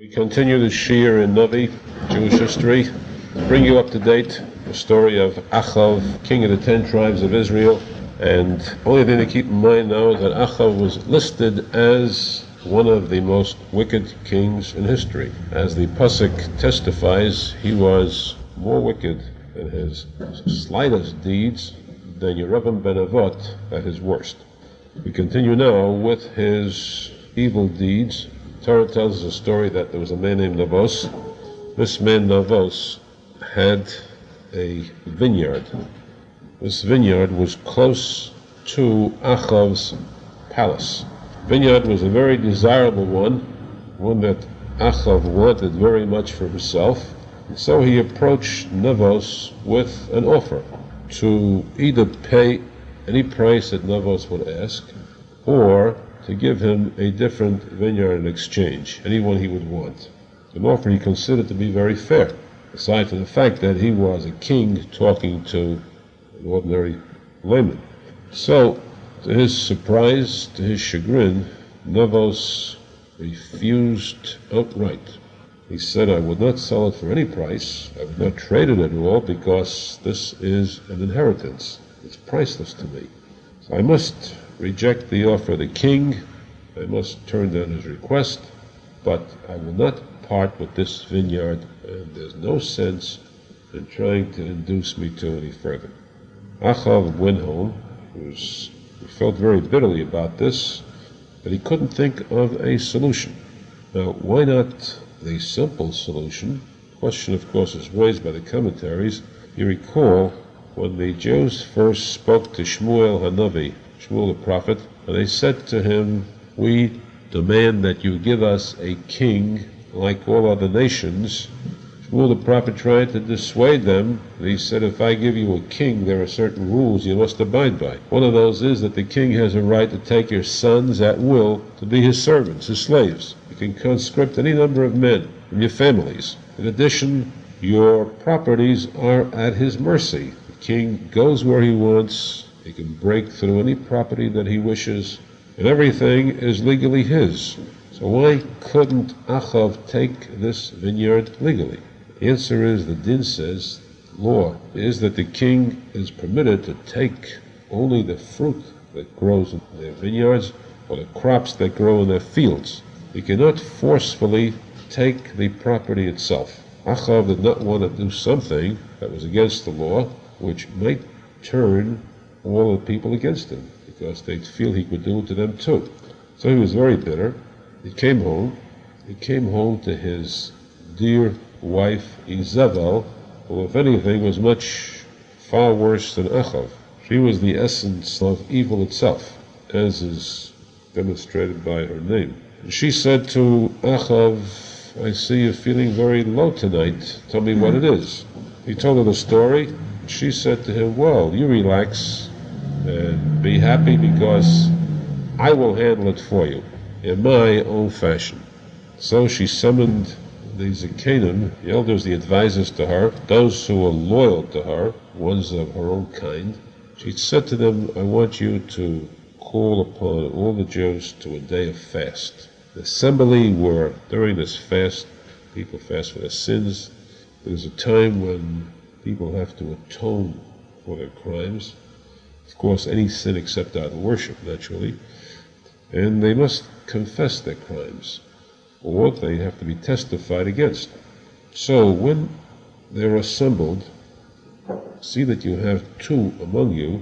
We continue the shiur in Navi, Jewish history, bring you up to date the story of Achav, king of the 10 tribes of Israel. And the only thing to keep in mind now is that Achav was listed as one of the most wicked kings in history. As the pasuk testifies, he was more wicked in his slightest deeds than Yerubim ben Avot at his worst. We continue now with his evil deeds. Torah tells us a story that there was a man named Navot. This man Navot had a vineyard. This vineyard was close to Achav's palace. Vineyard was a very desirable one that Achav wanted very much for himself. So he approached Navot with an offer to either pay any price that Navot would ask, or to give him a different vineyard in exchange, any one he would want. An offer he considered to be very fair, aside from the fact that he was a king talking to an ordinary layman. So, to his surprise, to his chagrin, Navot refused outright. He said, "I would not sell it for any price. I would not trade it at all, because this is an inheritance. It's priceless to me. So I must reject the offer of the king, I must turn down his request, but I will not part with this vineyard, and there's no sense in trying to induce me to any further." Achav went home. He felt very bitterly about this, but he couldn't think of a solution. Now, why not the simple solution? The question, of course, is raised by the commentaries. You recall when the Jews first spoke to Shmuel Hanabi, Shmuel the prophet, and they said to him, "We demand that you give us a king like all other nations." Shmuel the prophet tried to dissuade them. He said, "If I give you a king, there are certain rules you must abide by. One of those is that the king has a right to take your sons at will to be his servants, his slaves. You can conscript any number of men from your families. In addition, your properties are at his mercy. The king goes where he wants. He can break through any property that he wishes, and everything is legally his." So why couldn't Achav take this vineyard legally? The answer is, the Din says, law is that the king is permitted to take only the fruit that grows in their vineyards, or the crops that grow in their fields. He cannot forcefully take the property itself. Achav did not want to do something that was against the law, which might turn all the people against him, because they'd feel he could do it to them too. So he was very bitter. He came home. He came home to his dear wife, Izabel, who, if anything, was much far worse than Achav. She was the essence of evil itself, as is demonstrated by her name. And she said to Achav, "I see you're feeling very low tonight. Tell me what it is." He told her the story. She said to him, "Well, you relax and be happy, because I will handle it for you in my own fashion." So she summoned the Zekenim, the elders, the advisors to her, those who were loyal to her, ones of her own kind. She said to them, "I want you to call upon all the Jews to a day of fast." The assembly were, during this fast, people fast for their sins. There's a time when people have to atone for their crimes. Of course, any sin except idol worship, naturally. And they must confess their crimes, or they have to be testified against. So when they're assembled, see that you have two among you,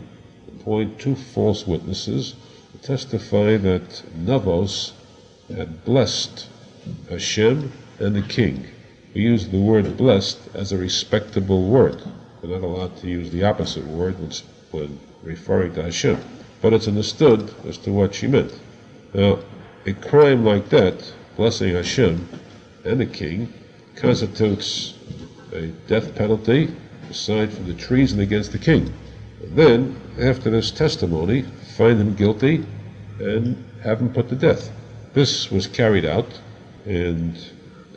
appoint two false witnesses to testify that Navot had blessed Hashem and the king. We use the word blessed as a respectable word. We're not allowed to use the opposite word when referring to Hashem, but it's understood as to what she meant. Now, a crime like that, blessing Hashem and the king, constitutes a death penalty, aside from the treason against the king. And then, after this testimony, find him guilty and have him put to death. This was carried out, and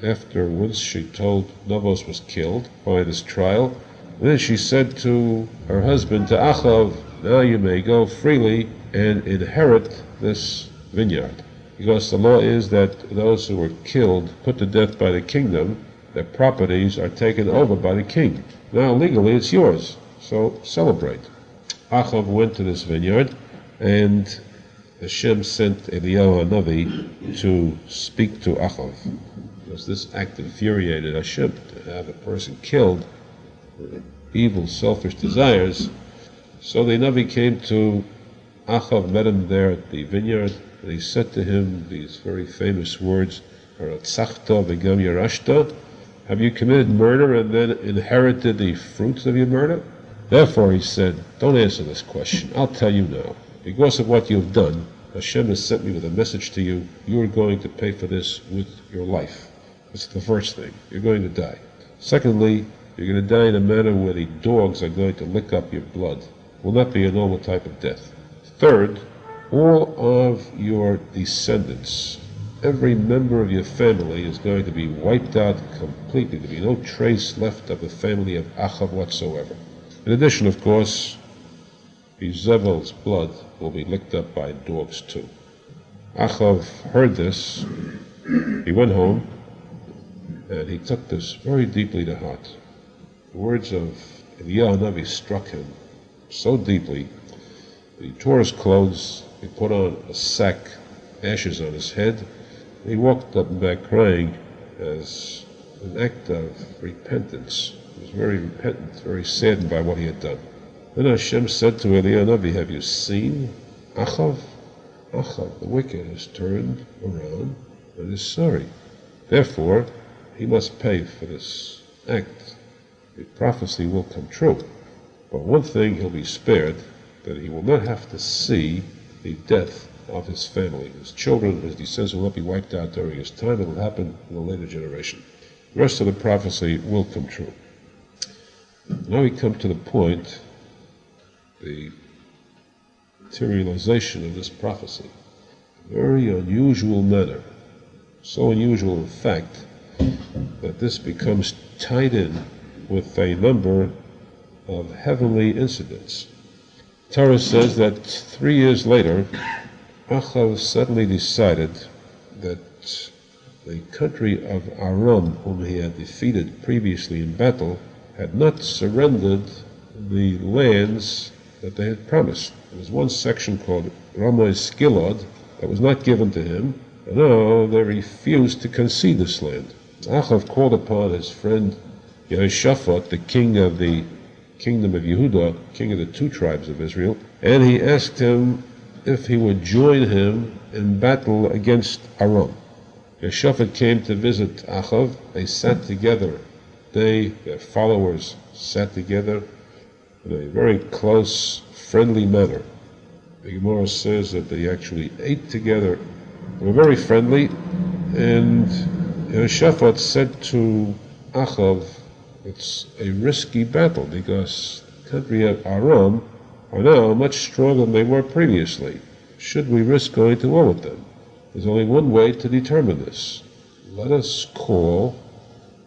afterwards she told Navot was killed by this trial. And then she said to her husband, to Achav, "Now you may go freely and inherit this vineyard." because the law is that those who were killed, put to death by the kingdom, their properties are taken over by the king. Now legally it's yours, so celebrate. Achav went to this vineyard, and Hashem sent Eliyahu HaNavi to speak to Achav, because this act infuriated Hashem, to have a person killed with evil, selfish desires. So the Navi came to Achav, met him there at the vineyard, and he said to him these very famous words, have you committed murder and then inherited the fruits of your murder? Therefore, he said, don't answer this question. I'll tell you now. Because of what you've done, Hashem has sent me with a message to you. You are going to pay for this with your life. That's the first thing. You're going to die. Secondly, you're going to die in a manner where the dogs are going to lick up your blood. Will not be a normal type of death. Third, all of your descendants, every member of your family is going to be wiped out completely. There will be no trace left of the family of Achav whatsoever. In addition, of course, Izabel's blood will be licked up by dogs too. Achav heard this. He went home, and he took this very deeply to heart. The words of Eliyahu HaNavi struck him so deeply, he tore his clothes, he put on a sack, ashes on his head, and he walked up and back crying as an act of repentance. He was very repentant, very saddened by what he had done. Then Hashem said to Eliyahu HaNavi, have you seen Achav? Achav, the wicked, has turned around and is sorry. Therefore, he must pay for this act. The prophecy will come true. But one thing he'll be spared, that he will not have to see the death of his family. His children, his descendants will not be wiped out during his time. It will happen in a later generation. The rest of the prophecy will come true. Now we come to the point, the materialization of this prophecy. A very unusual manner. So unusual, in fact, that this becomes tied in with a number of heavenly incidents. Torah says that 3 years later, Achav suddenly decided that the country of Aram, whom he had defeated previously in battle, had not surrendered the lands that they had promised. There was one section called Ramay Skilod that was not given to him, and now they refused to concede this land. Achav called upon his friend Yehoshaphat, the king of the kingdom of Yehuda, king of the 2 tribes of Israel, and he asked him if he would join him in battle against Aram. Yehoshaphat came to visit Achav. They sat together. Their followers sat together in a very close, friendly manner. The Gemara says that they actually ate together. They were very friendly, and Yehoshaphat said to Achav, it's a risky battle because the country of Aram are now much stronger than they were previously. Should we risk going to war with them? There's only one way to determine this. Let us call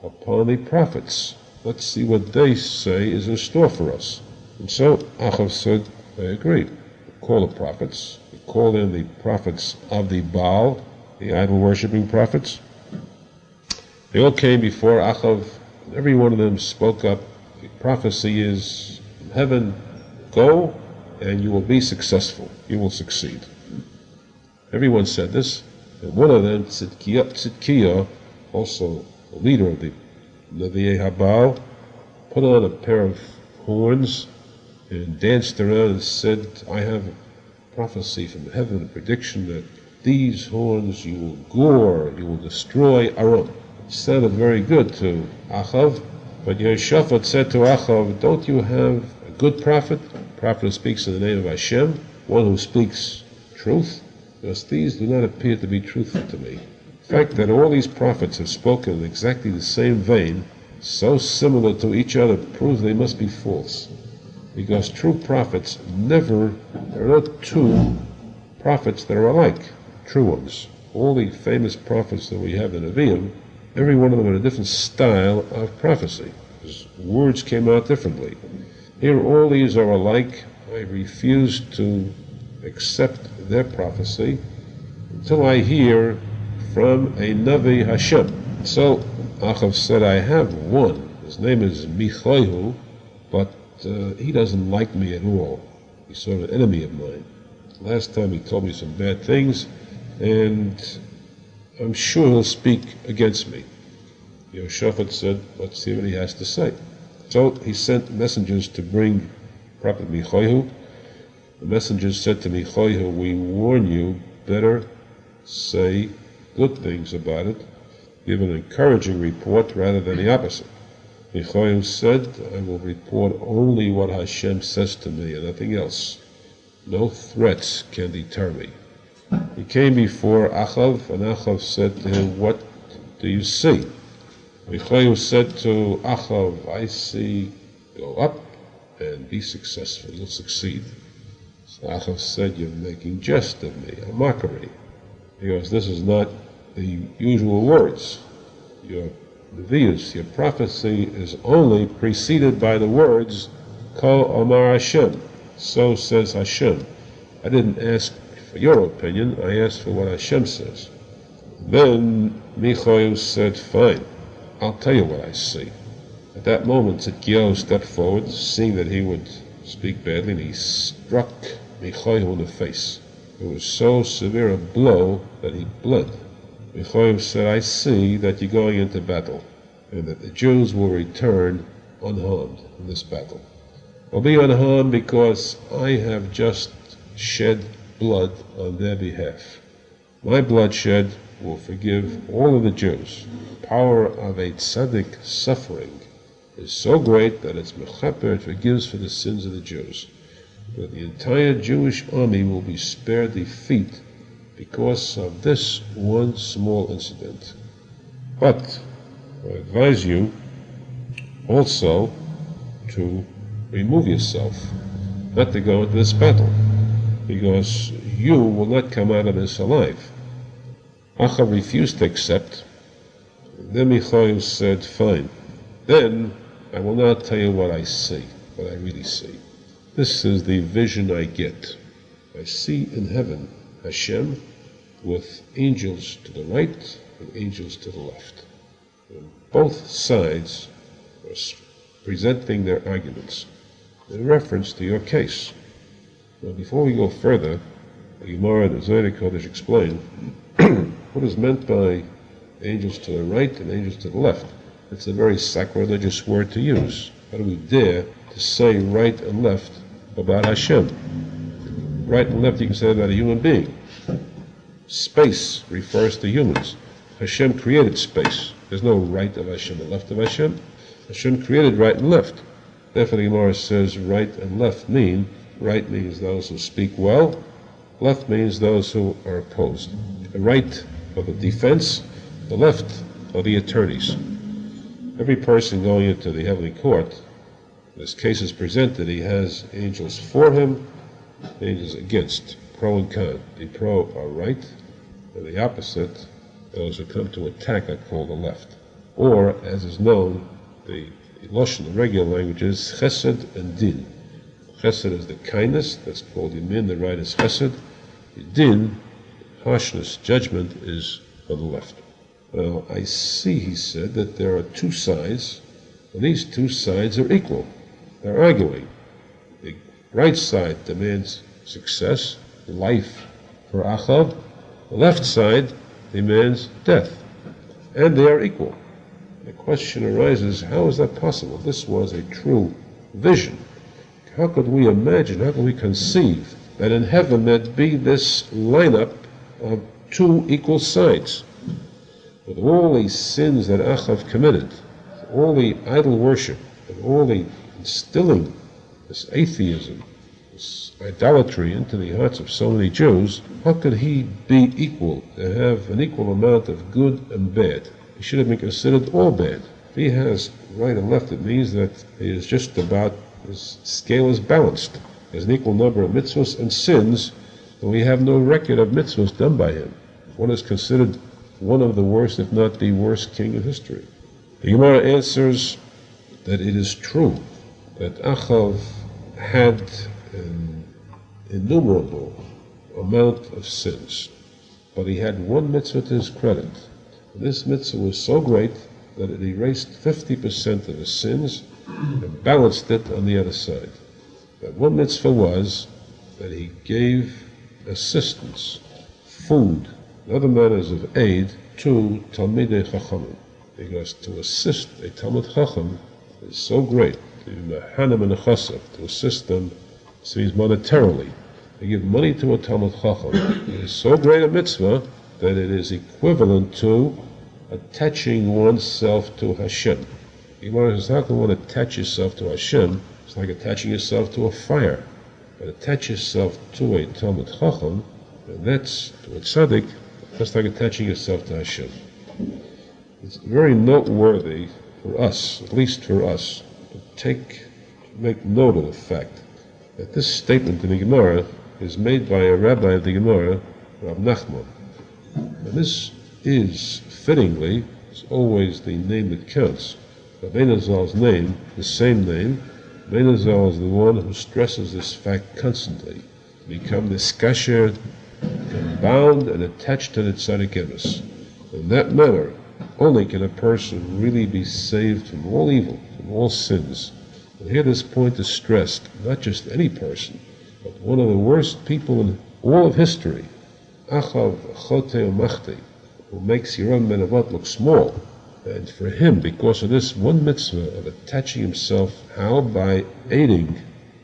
upon the prophets. Let's see what they say is in store for us. And so Achav said, I agree. Call the prophets. We call in the prophets of the Baal, the idol-worshipping prophets. They all came before Achav. Every one of them spoke up. The prophecy is, from heaven, go, and you will be successful. You will succeed. Everyone said this, and one of them, Tzitkia, also the leader of the Levié Habau, put on a pair of horns and danced around and said, I have a prophecy from heaven, a prediction that these horns you will gore, you will destroy Aram. It sounded very good to Achav, but Yehoshaphat said to Achav, don't you have a good prophet? A prophet who speaks in the name of Hashem, one who speaks truth, because these do not appear to be truthful to me. The fact that all these prophets have spoken in exactly the same vein, so similar to each other, proves they must be false, because true prophets there are not 2 prophets that are alike, true ones. All the famous prophets that we have in the Nevi'im, every one of them had a different style of prophecy. His words came out differently. Here all these are alike. I refuse to accept their prophecy. till I hear from a Navi Hashem. So Achav said, I have one. His name is Michayahu, but he doesn't like me at all. He's sort of an enemy of mine. Last time he told me some bad things, and I'm sure he'll speak against me. Yehoshaphat said, let's see what he has to say. So he sent messengers to bring Prophet Michayahu. The messengers said to Michayahu, we warn you, better say good things about it, give an encouraging report rather than the opposite. Michayahu said, I will report only what Hashem says to me and nothing else. No threats can deter me. He came before Achav, and Achav said to him, what do you see? Michayahu said to Achav, I see, go up and be successful, you'll succeed. So Achav said, you're making jest of me, a mockery, because this is not the usual words. Your nevi'us, your prophecy is only preceded by the words, Ka'omar Hashem, so says Hashem. I didn't ask for your opinion, I asked for what Hashem says. Then Michayahu said, fine. I'll tell you what I see. At that moment, Tzitkia stepped forward, seeing that he would speak badly, and he struck Michayahu in the face. It was so severe a blow that he bled. Michayahu said, I see that you're going into battle, and that the Jews will return unharmed in this battle. I'll be unharmed because I have just shed blood on their behalf. My bloodshed will forgive all of the Jews. The power of a tzaddik suffering is so great that its mechaper, it forgives for the sins of the Jews. But the entire Jewish army will be spared defeat because of this one small incident. But I advise you also to remove yourself, not to go into this battle, because you will not come out of this alive. Achav refused to accept. Then Michayahu said, fine, then I will now tell you what I see, what I really see. This is the vision I get. I see in heaven Hashem with angels to the right and angels to the left. And both sides are presenting their arguments in reference to your case. Now before we go further, the Gemara and the Zohar Hakodesh explain what is meant by angels to the right and angels to the left. It's a very sacrilegious word to use. How do we dare to say right and left about Hashem? Right and left you can say about a human being. Space refers to humans. Hashem created space. There's no right of Hashem and left of Hashem. Hashem created right and left. Therefore the Gemara says right and left mean, right means those who speak well, left means those who are opposed. The right of the defense, the left are the attorneys. Every person going into the heavenly court, as cases presented, he has angels for him, angels against, pro and con. The pro are right, and the opposite, those who come to attack, are called the left. Or, as is known, the Lashon, the regular language is Chesed and Din. Chesed is the kindness, that's called Yemin, the right is Chesed. The Din, harshness, judgment, is on the left. Now, I see, he said, that there are two sides, and these two sides are equal. They're arguing. The right side demands success, life for Achav. The left side demands death, and they are equal. The question arises, how is that possible? This was a true vision. How could we imagine, how could we conceive that in heaven there'd be this lineup of two equal sides? With all the sins that Achav committed, all the idol worship, and all the instilling this atheism, this idolatry into the hearts of so many Jews, how could he be equal, to have an equal amount of good and bad? He should have been considered all bad. If he has right and left, it means that he is just about, his scale is balanced. There's an equal number of mitzvahs and sins, and we have no record of mitzvahs done by him. One is considered one of the worst, if not the worst, king of history. The Gemara answers that it is true that Achav had an innumerable amount of sins. but he had one mitzvah to his credit. This mitzvah was so great that it erased 50% of his sins and balanced it on the other side. That one mitzvah was that he gave assistance, food, and other matters of aid to Talmidei Chachamim, because to assist a Talmud Chacham is so great, to assist them, so he's monetarily. They give money to a Talmud Chacham. It is so great a mitzvah that it is equivalent to attaching oneself to Hashem. You want to, how can one attach yourself to Hashem? It's like attaching yourself to a fire. But attach yourself to a Talmud Chacham, and that's, to a Tzaddik, that's like attaching yourself to Hashem. It's very noteworthy for us, at least for us, to make note of the fact that this statement in the Gemara is made by a rabbi of the Gemara, Rav Nachman. And this is, fittingly, it's always the name that counts. Rav Arizal's name, the same name, Rav Arizal is the one who stresses this fact constantly. Become niskasher, become bound and attached to the tzaddik emes. In that manner, only can a person really be saved from all evil, from all sins. And here this point is stressed, not just any person, but one of the worst people in all of history, Achav, Achotei, Umachti, who makes Yerubim ben Avot look small. And for him, because of this one mitzvah of attaching himself, how by aiding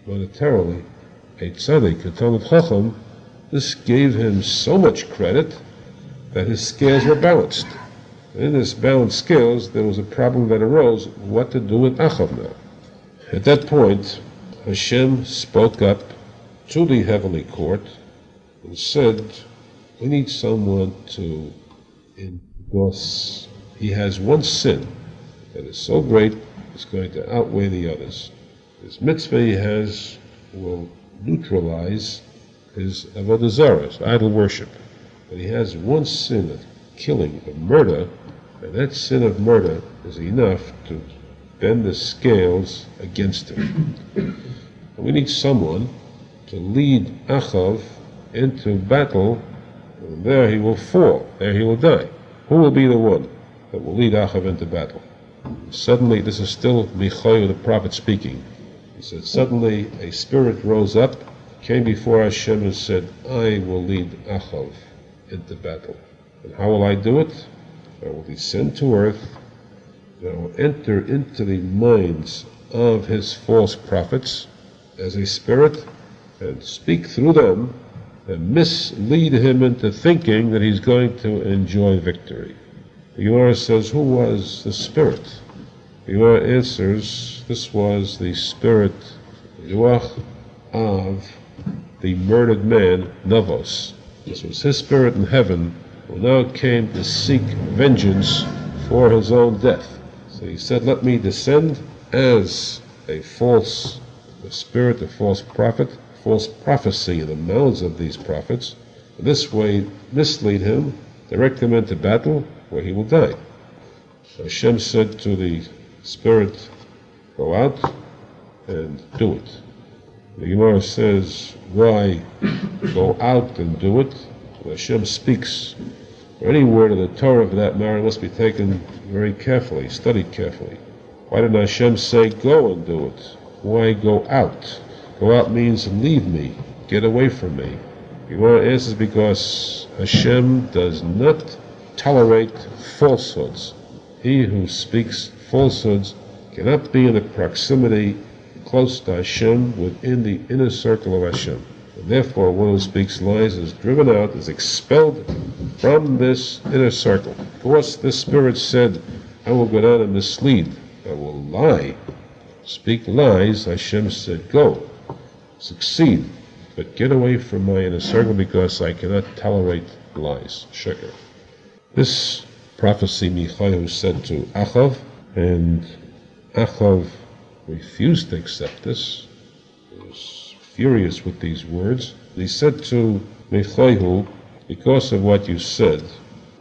monetarily a tzaddik, a Talmid Chacham, this gave him so much credit that his scales were balanced. In this balanced scales, there was a problem that arose, what to do with Achav now. At that point, Hashem spoke up to the heavenly court and said, we need someone to endorse. He has one sin that is so great, it's going to outweigh the others. This mitzvah he has will neutralize his avodah zarah, his idol worship. But he has one sin that killing, of murder, and that sin of murder is enough to bend the scales against him. And we need someone to lead Achav into battle, and there he will fall, there he will die. Who will be the one that will lead Achav into battle? And suddenly, this is still Michayahu the prophet speaking. He said, suddenly a spirit rose up, came before Hashem and said, I will lead Achav into battle. And how will I do it? I will descend to earth, and I will enter into the minds of his false prophets as a spirit, and speak through them, and mislead him into thinking that he's going to enjoy victory. The Gemara says, who was the spirit? The Gemara answers, this was the spirit of the murdered man, Navot. This was his spirit in heaven, who now came to seek vengeance for his own death. So he said, let me descend as a false prophet, false prophecy in the mouths of these prophets. And this way, mislead him, direct him into battle, where he will die. Hashem said to the spirit, go out and do it. The Gemara says, why go out and do it? Hashem speaks. Any word of the Torah, for that matter, must be taken very carefully, studied carefully. Why didn't Hashem say, go and do it? Why go out? Go out means leave me, get away from me. The Gemara answers, because Hashem does not tolerate falsehoods. He who speaks falsehoods cannot be in the proximity close to Hashem, within the inner circle of Hashem. And therefore, one who speaks lies is driven out, is expelled from this inner circle. Of course, this spirit said, I will go down and mislead. I will lie. Speak lies, Hashem said, go. Succeed. But get away from my inner circle, because I cannot tolerate lies. Sheker. This prophecy Michayahu said to Achav, and Achav refused to accept this. It was furious with these words. He said to Michayahu, because of what you said,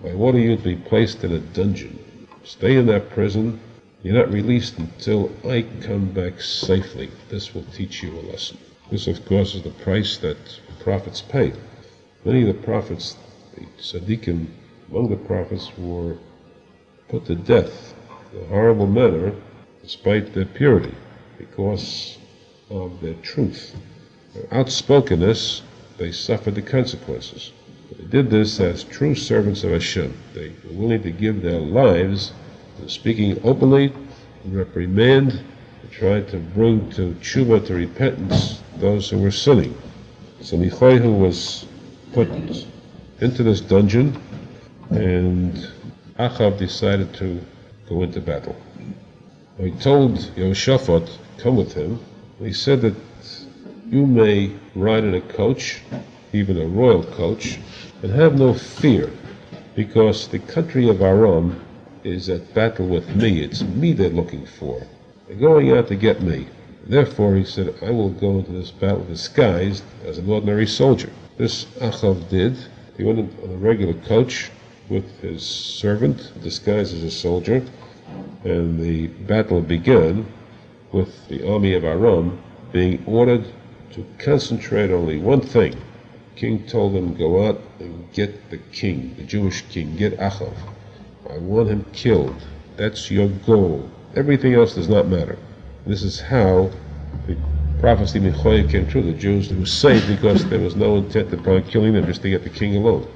I order you to be placed in a dungeon. Stay in that prison. You're not released until I come back safely. This will teach you a lesson. This, of course, is the price that prophets pay. Many of the prophets the Tzaddikim among the prophets were put to death in a horrible manner despite their purity, because of their truth, their outspokenness. They suffered the consequences. They did this as true servants of Hashem. They were willing to give their lives to speaking openly, reprimand, and try to bring to Tshuva, to repentance, those who were sinning. So Michayahu was put into this dungeon, and Achav decided to go into battle. He told Yehoshaphat, come with him. He said that you may ride in a coach, even a royal coach, and have no fear, because the country of Aram is at battle with me. It's me they're looking for. They're going out to get me. Therefore, he said, I will go into this battle disguised as an ordinary soldier. This Achav did. He went on a regular coach with his servant, disguised as a soldier, and the battle began with the army of Aram being ordered to concentrate only one thing. The king told them, go out and get the king, the Jewish king, get Achav. I want him killed. That's your goal. Everything else does not matter. This is how the prophecy of Michayahu came true. The Jews were saved because there was no intent upon killing them, just to get the king alone.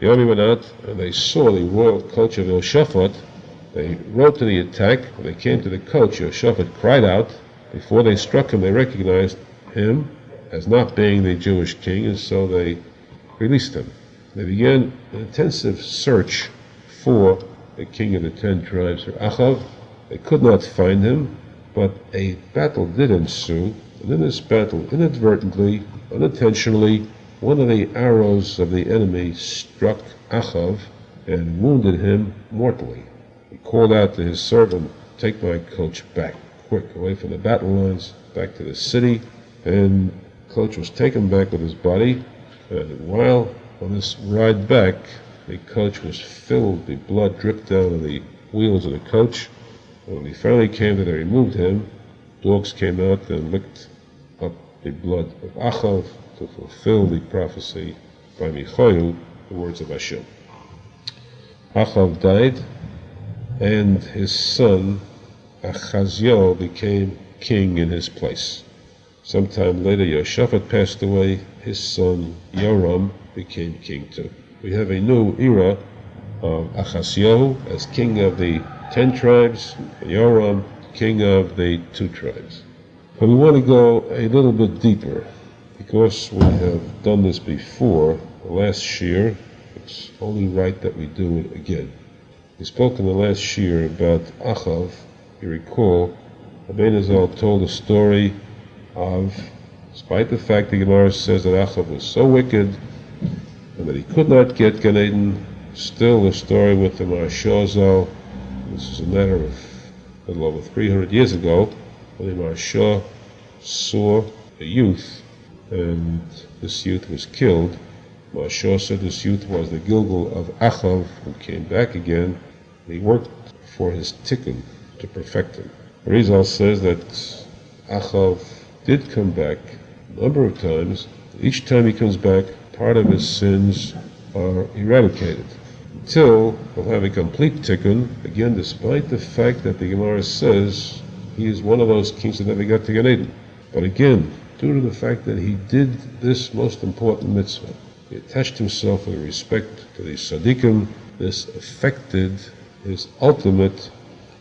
The army went out, and they saw the royal coach of Yehoshaphat. They rode to the attack. When they came to the coach, Yehoshaphat cried out. Before they struck him, they recognized him as not being the Jewish king, and so they released him. They began an intensive search for the king of the 10 tribes, for Achav. They could not find him, but a battle did ensue, and in this battle, inadvertently, unintentionally, one of the arrows of the enemy struck Achav and wounded him mortally. He called out to his servant, take my coach back, quick, away from the battle lines, back to the city, and coach was taken back with his body, and while on this ride back, the coach was filled, the blood dripped down on the wheels of the coach. When he finally came to, they removed him. Dogs came out and licked up the blood of Achav to fulfill the prophecy by Michayahu, the words of Hashem. Achav died, and his son Achazyahu became king in his place. Sometime later, Yehoshaphat passed away. His son, Yoram, became king too. We have a new era of Achazyahu as king of the 10 tribes, and Yoram, king of the 2 tribes. But we want to go a little bit deeper, because we have done this before, the last shiur. It's only right that we do it again. We spoke in the last shiur about Achav. You recall, Arizal told a story of, despite the fact the Gemara says that Achav was so wicked and that he could not get Gan Eden, still the story with the Marsha, this is a matter of a little over 300 years ago, when the Marsha saw a youth, and this youth was killed. Marsha said this youth was the Gilgal of Achav, who came back again. He worked for his tikkun, to perfect him. Arizal says that Achav did come back a number of times. Each time he comes back, part of his sins are eradicated, until he'll have a complete tikkun, again, despite the fact that the Gemara says he is one of those kings that never got to Gan Eden. But again, due to the fact that he did this most important mitzvah, he attached himself with respect to the Tzaddikim, this affected his ultimate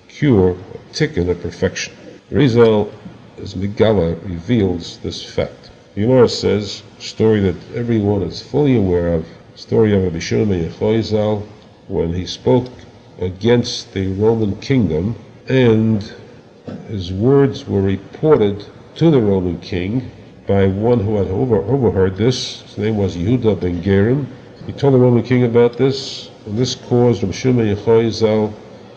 cure, or tikkun, or perfection. Arizal, as Megala, reveals this fact. The Gemara says, a story that everyone is fully aware of, story of Rabbi Shimon ben Yochai, when he spoke against the Roman kingdom, and his words were reported to the Roman king by one who had overheard this. His name was Yehuda ben Gerim. He told the Roman king about this, and this caused Rabbi Shimon ben Yochai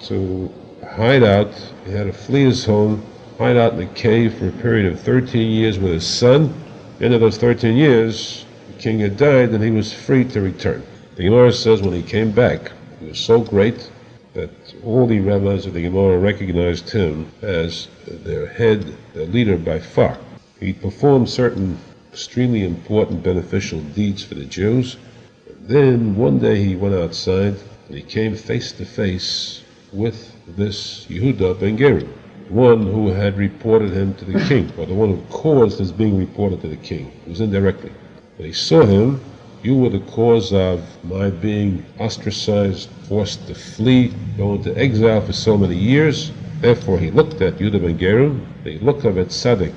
to hide out. He had to flee his home, hide out in a cave for a period of 13 years with his son. At the end of those 13 years, the king had died, and he was free to return. The Gemara says when he came back, he was so great that all the rabbis of the Gemara recognized him as their head, their leader by far. He performed certain extremely important beneficial deeds for the Jews. Then one day he went outside and he came face to face with this Yehuda ben Gerim, one who had reported him to the king, or the one who caused his being reported to the king. It was indirectly. And he saw him. You were the cause of my being ostracized, forced to flee, going to exile for so many years. Therefore he looked at Yehuda ben Gerim. The look of a tzaddik,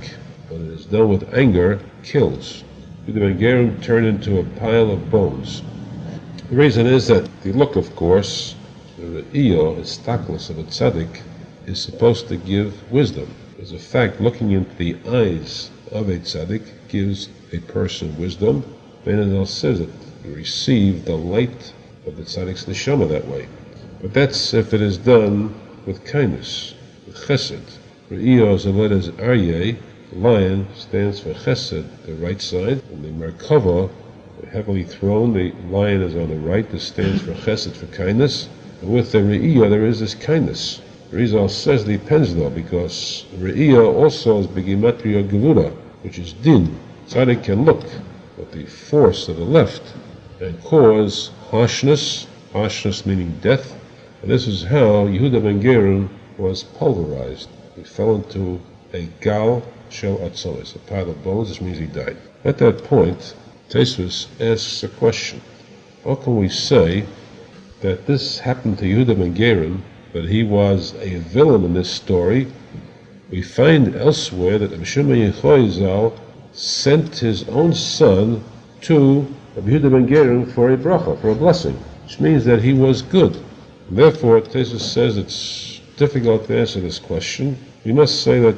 when it is done with anger, kills. Yehuda ben Gerim turned into a pile of bones. The reason is that the look, of course, the eo, the stockless of a tzaddik, is supposed to give wisdom. As a fact, looking into the eyes of a tzaddik gives a person wisdom. Benadel says it. You receive the light of the tzaddik's neshama that way. But that's if it is done with kindness, with chesed. Re'io is the letters aryeh, lion, stands for chesed, the right side. And the merkava, the heavenly throne, the lion is on the right, this stands for chesed, for kindness. And with the re'io there is this kindness. Arizal says it depends though, because re'io also is begimatria gevura, which is din. Tzaddik can look with the force of the left and cause harshness, harshness meaning death. And this is how Yehuda ben Gerim was pulverized. He fell into a gal shel atzolis, a pile of bones, which means he died. At that point, Tezis asks a question. How can we say that this happened to Yehuda ben Gerim, that he was a villain in this story? We find elsewhere that Meshumah Yehoizal sent his own son to Yehuda ben Gerim for a bracha, for a blessing, which means that he was good. And therefore, Tezis says it's difficult to answer this question. We must say that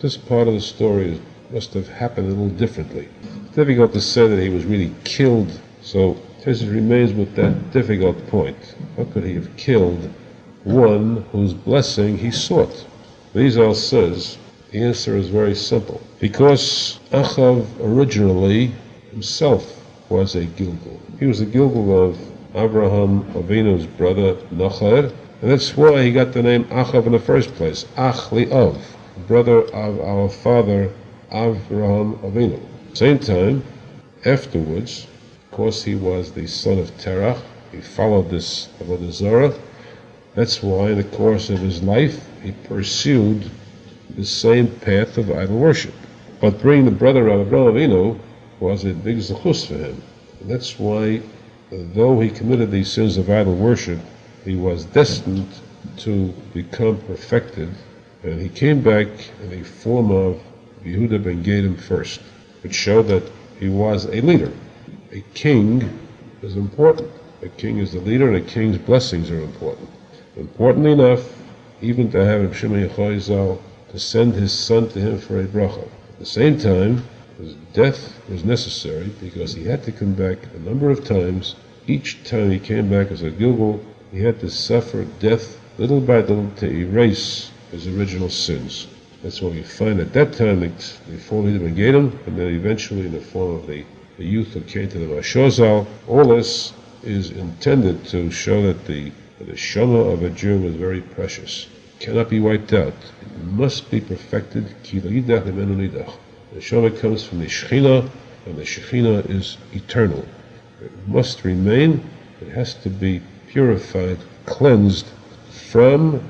this part of the story must have happened a little differently. It's difficult to say that he was really killed, so Tezis remains with that difficult point. How could he have killed one whose blessing he sought? Arizal says the answer is very simple. Because Achav originally himself was a Gilgal. He was a Gilgal of Abraham Avinu's brother Nachar, and that's why he got the name Achav in the first place. Achli Av, brother of our father Abraham Avinu. Same time, afterwards, of course, he was the son of Terach. He followed this Avodah Zarah. That's why in the course of his life he pursued the same path of idol worship. But being the brother of Avraham Avinu was a big zechus for him. And that's why, though he committed these sins of idol worship, he was destined to become perfected. And he came back in the form of Yehuda ben Gerim first, which showed that he was a leader. A king is important. A king is the leader, and a king's blessings are important. Important enough even to have Shimon Yehoizal to send his son to him for a bracha. At the same time, his death was necessary because he had to come back a number of times. Each time he came back as a Gilgal, he had to suffer death little by little to erase his original sins. That's what we find at that time in the form of Yehuda ben Gerim, and then eventually in the form of the youth who came to the Marsha Zal. All this is intended to show that the neshama of a Jew is very precious. Cannot be wiped out. It must be perfected. The neshama comes from the Shekhinah, and the Shekhinah is eternal. It must remain. It has to be purified, cleansed from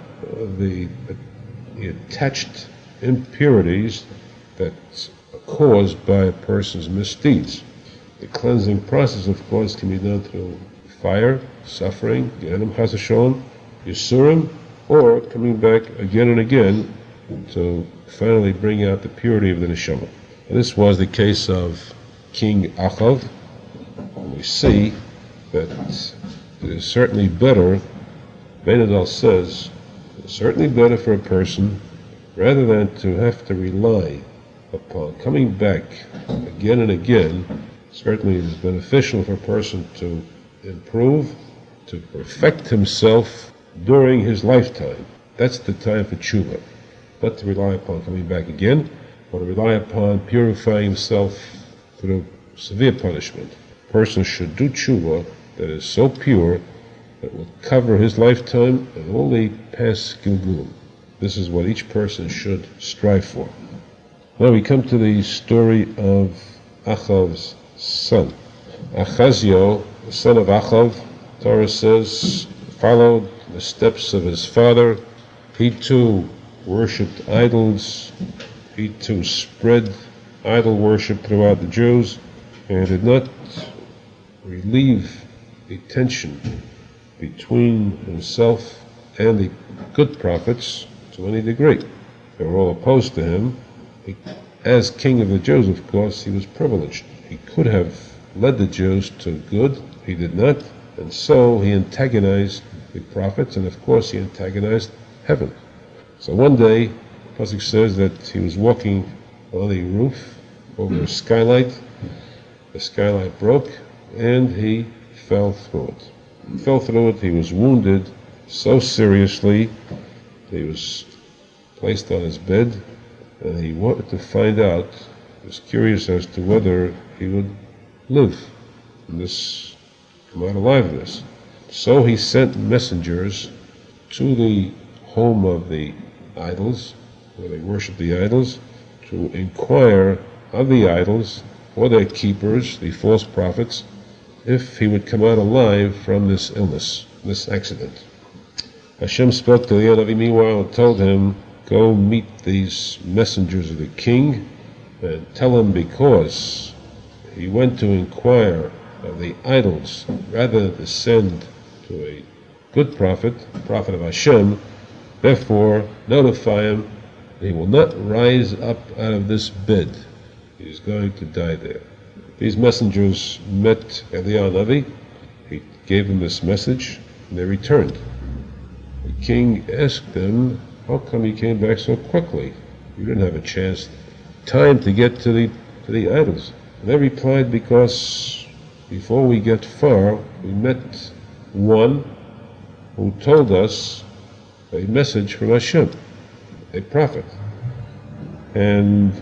the attached impurities that are caused by a person's misdeeds. The cleansing process, of course, can be done through fire, suffering, Gehenim Chas V'Shalom, Yisurim, or coming back again and again to finally bring out the purity of the neshama. And this was the case of King Achav. And we see that it is certainly better, Benadal says, it's certainly better for a person, rather than to have to rely upon coming back again and again. Certainly it is beneficial for a person to improve, to perfect himself during his lifetime. That's the time for tshuva. Not to rely upon coming back again, or to rely upon purifying himself through severe punishment. A person should do tshuva that is so pure that it will cover his lifetime and only past gilgul. This is what each person should strive for. Now we come to the story of Achav's son. Achazyahu the son of Achav, Torah says, followed the steps of his father. He too worshipped idols. He too spread idol worship throughout the Jews and did not relieve the tension between himself and the good prophets to any degree. They were all opposed to him. He, as king of the Jews, of course, he was privileged. He could have led the Jews to good. He did not. And so he antagonized the prophets, and of course he antagonized heaven. So one day, the Pasuk says that he was walking on the roof over a skylight. The skylight broke, and he fell through it. He fell through it. He was wounded so seriously. He was placed on his bed, and he wanted to find out, he was curious as to whether he would live in this, come out alive in this. So he sent messengers to the home of the idols, where they worship the idols, to inquire of the idols or their keepers, the false prophets, if he would come out alive from this illness, this accident. Hashem spoke to Eliyahu HaNavi meanwhile and told him, go meet these messengers of the king and tell him because he went to inquire of the idols rather than to send to a good prophet, the prophet of Hashem, therefore notify him that he will not rise up out of this bed. He is going to die there. These messengers met Eliyahu HaNavi. He gave them this message and they returned. The king asked them, how come he came back so quickly? You didn't have a chance, time to get to the idols. And they replied, because before we get far, we met one who told us a message from Hashem, a prophet. And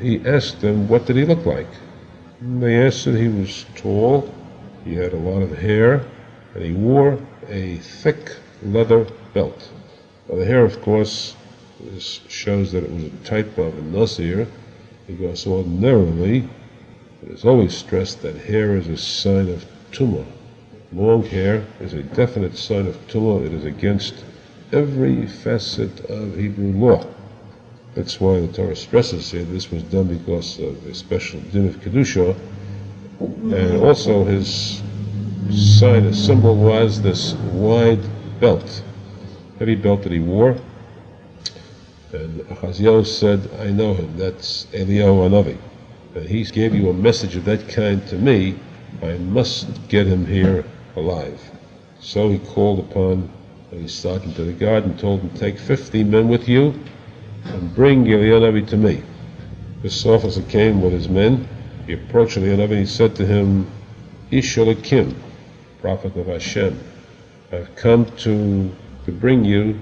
he asked them, what did he look like? And they answered, he was tall, he had a lot of hair, and he wore a thick leather belt. Now the hair, of course, shows that it was a type of a nazir, because ordinarily it is always stressed that hair is a sign of tumah. Long hair is a definite sign of tumah. It is against every facet of Hebrew law. That's why the Torah stresses here this was done because of a special din of kedusha, and also his sign, his symbol, was this wide belt. Heavy belt that he wore, and Achazyahu said, I know him, that's Eliyahu HaNavi, and he gave you a message of that kind to me, I must get him here alive. So he called upon the sergeant of the guard and told him, take 50 men with you and bring Eliyahu HaNavi to me. This officer came with his men. He approached Eliyahu HaNavi and he said to him, Ish Elokim, prophet of Hashem, I've come to bring you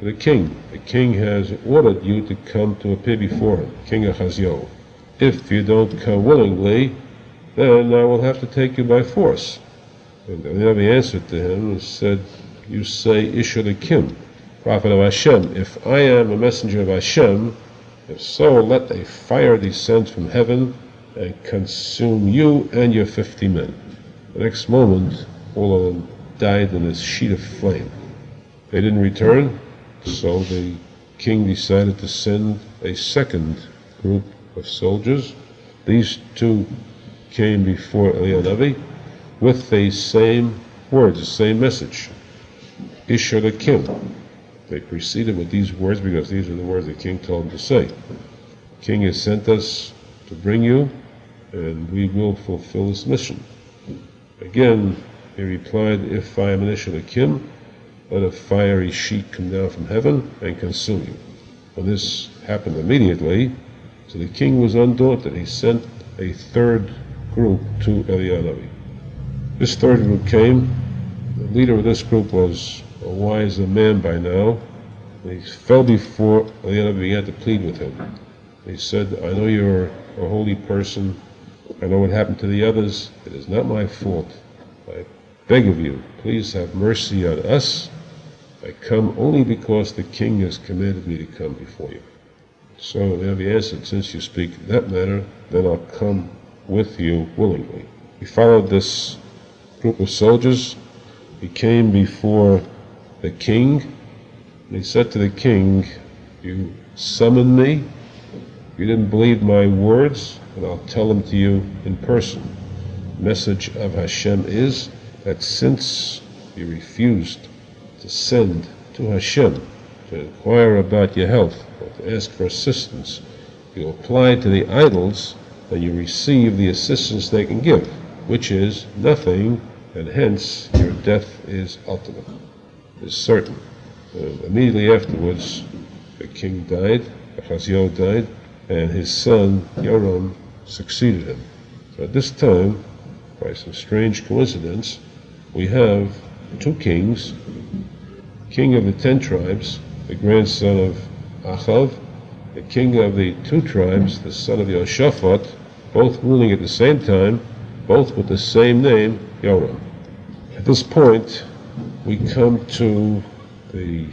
to the king. The king has ordered you to come to appear before him, King Achazyahu. If you don't come willingly, then I will have to take you by force. And the Navi answered to him and said, you say Isha Kim, prophet of Hashem. If I am a messenger of Hashem, if so, let a fire descend from heaven and consume you and your 50 men. The next moment, all of them died in a sheet of flame. They didn't return, so the king decided to send a second group of soldiers. These two came before Eliyahu HaNavi with the same words, the same message, Isha Lakim. They proceeded with these words because these are the words the king told them to say. The king has sent us to bring you, and we will fulfill this mission. Again, he replied, if I am an Isha Lakim, let a fiery sheet come down from heaven and consume you. When this happened immediately, so the king was undaunted. He sent a third group to Eliyahu HaNavi. This third group came. The leader of this group was a wiser man by now. He fell before Eliyahu HaNavi, began to plead with him. He said, I know you're a holy person. I know what happened to the others. It is not my fault. I beg of you, please have mercy on us. I come only because the king has commanded me to come before you. So Levié answered, since you speak in that manner, then I'll come with you willingly. He followed this group of soldiers. He came before the king, and he said to the king, "You summoned me. You didn't believe my words, and I'll tell them to you in person. The message of Hashem is that since you refused to send to Hashem to inquire about your health or to ask for assistance, you apply to the idols, and you receive the assistance they can give, which is nothing, and hence your death is ultimate, is certain." Immediately afterwards, the king died, Achazyahu died, and his son, Yoram, succeeded him. So at this time, by some strange coincidence, we have two kings, king of the 10 tribes, the grandson of Achav, the king of the 2 tribes, the son of Yehoshaphat, both ruling at the same time, both with the same name, Yoram. At this point, we come to the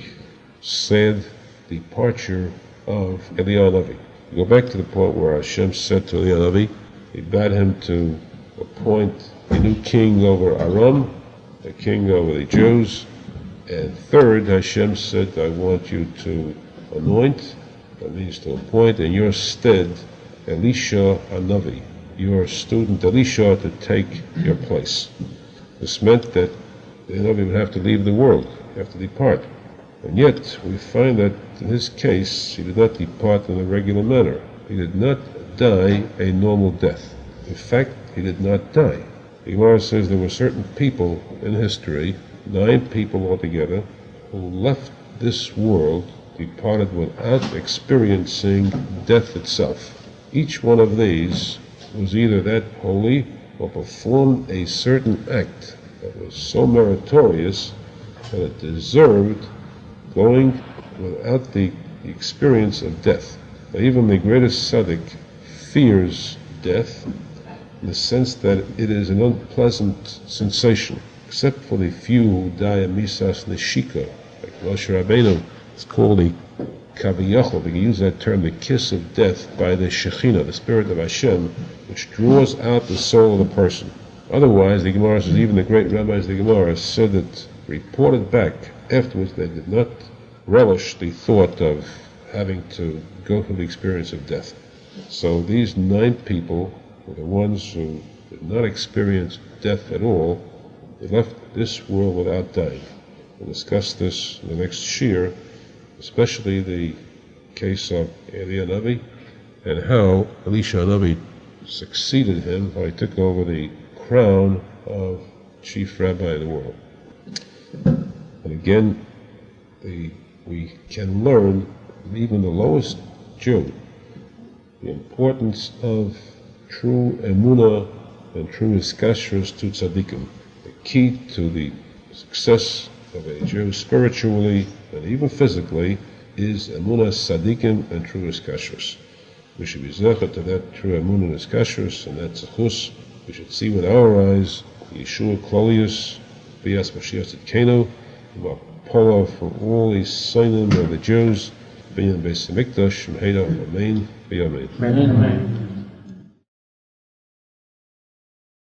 sad departure of Eliyahu HaNavi. We go back to the point where Hashem said to Eliyahu HaNavi, he bade him to appoint a new king over Aram, a king over the Jews, and third, Hashem said, "I want you to anoint," that means to appoint, "in your stead Elisha HaNavi, your student Elisha, to take your place." This meant that the Navi would have to leave the world, have to depart. And yet, we find that in his case, he did not depart in a regular manner. He did not die a normal death. In fact, he did not die. The Gemara says there were certain people in history, 9 people altogether, who left this world, departed without experiencing death itself. Each one of these was either that holy or performed a certain act that was so meritorious that it deserved going without the experience of death. Now, even the greatest Tzaddik fears death in the sense that it is an unpleasant sensation, except for the few who die a misas neshika, like Moshe Rabbeinu. It's called the Kaviyachol. We can use that term, the kiss of death, by the Shekhinah, the Spirit of Hashem, which draws out the soul of the person. Otherwise, the Gemara says, even the great rabbis of the Gemara said that, reported back afterwards, they did not relish the thought of having to go through the experience of death. So these 9 people were the ones who did not experience death at all. They left this world without dying. We'll discuss this in the next shiur, especially the case of Eliyahu HaNavi and how Elisha HaNavi succeeded him, how he took over the crown of chief rabbi of the world. And again, we can learn, even the lowest Jew, the importance of true emunah and true iskashrus to tzaddikim, the key to the success of a Jew spiritually and even physically is emunah tzaddikim and true iskashrus. We should be zecher to that true emunah and iskashrus, and that zechus we should see with our eyes, Yeshua Klolius, Bias Mashiach Tzidkenu, Mapala from all the Sinim of the Jews, Binyan Beis Hamikdash, Meheda, Amen, Amen.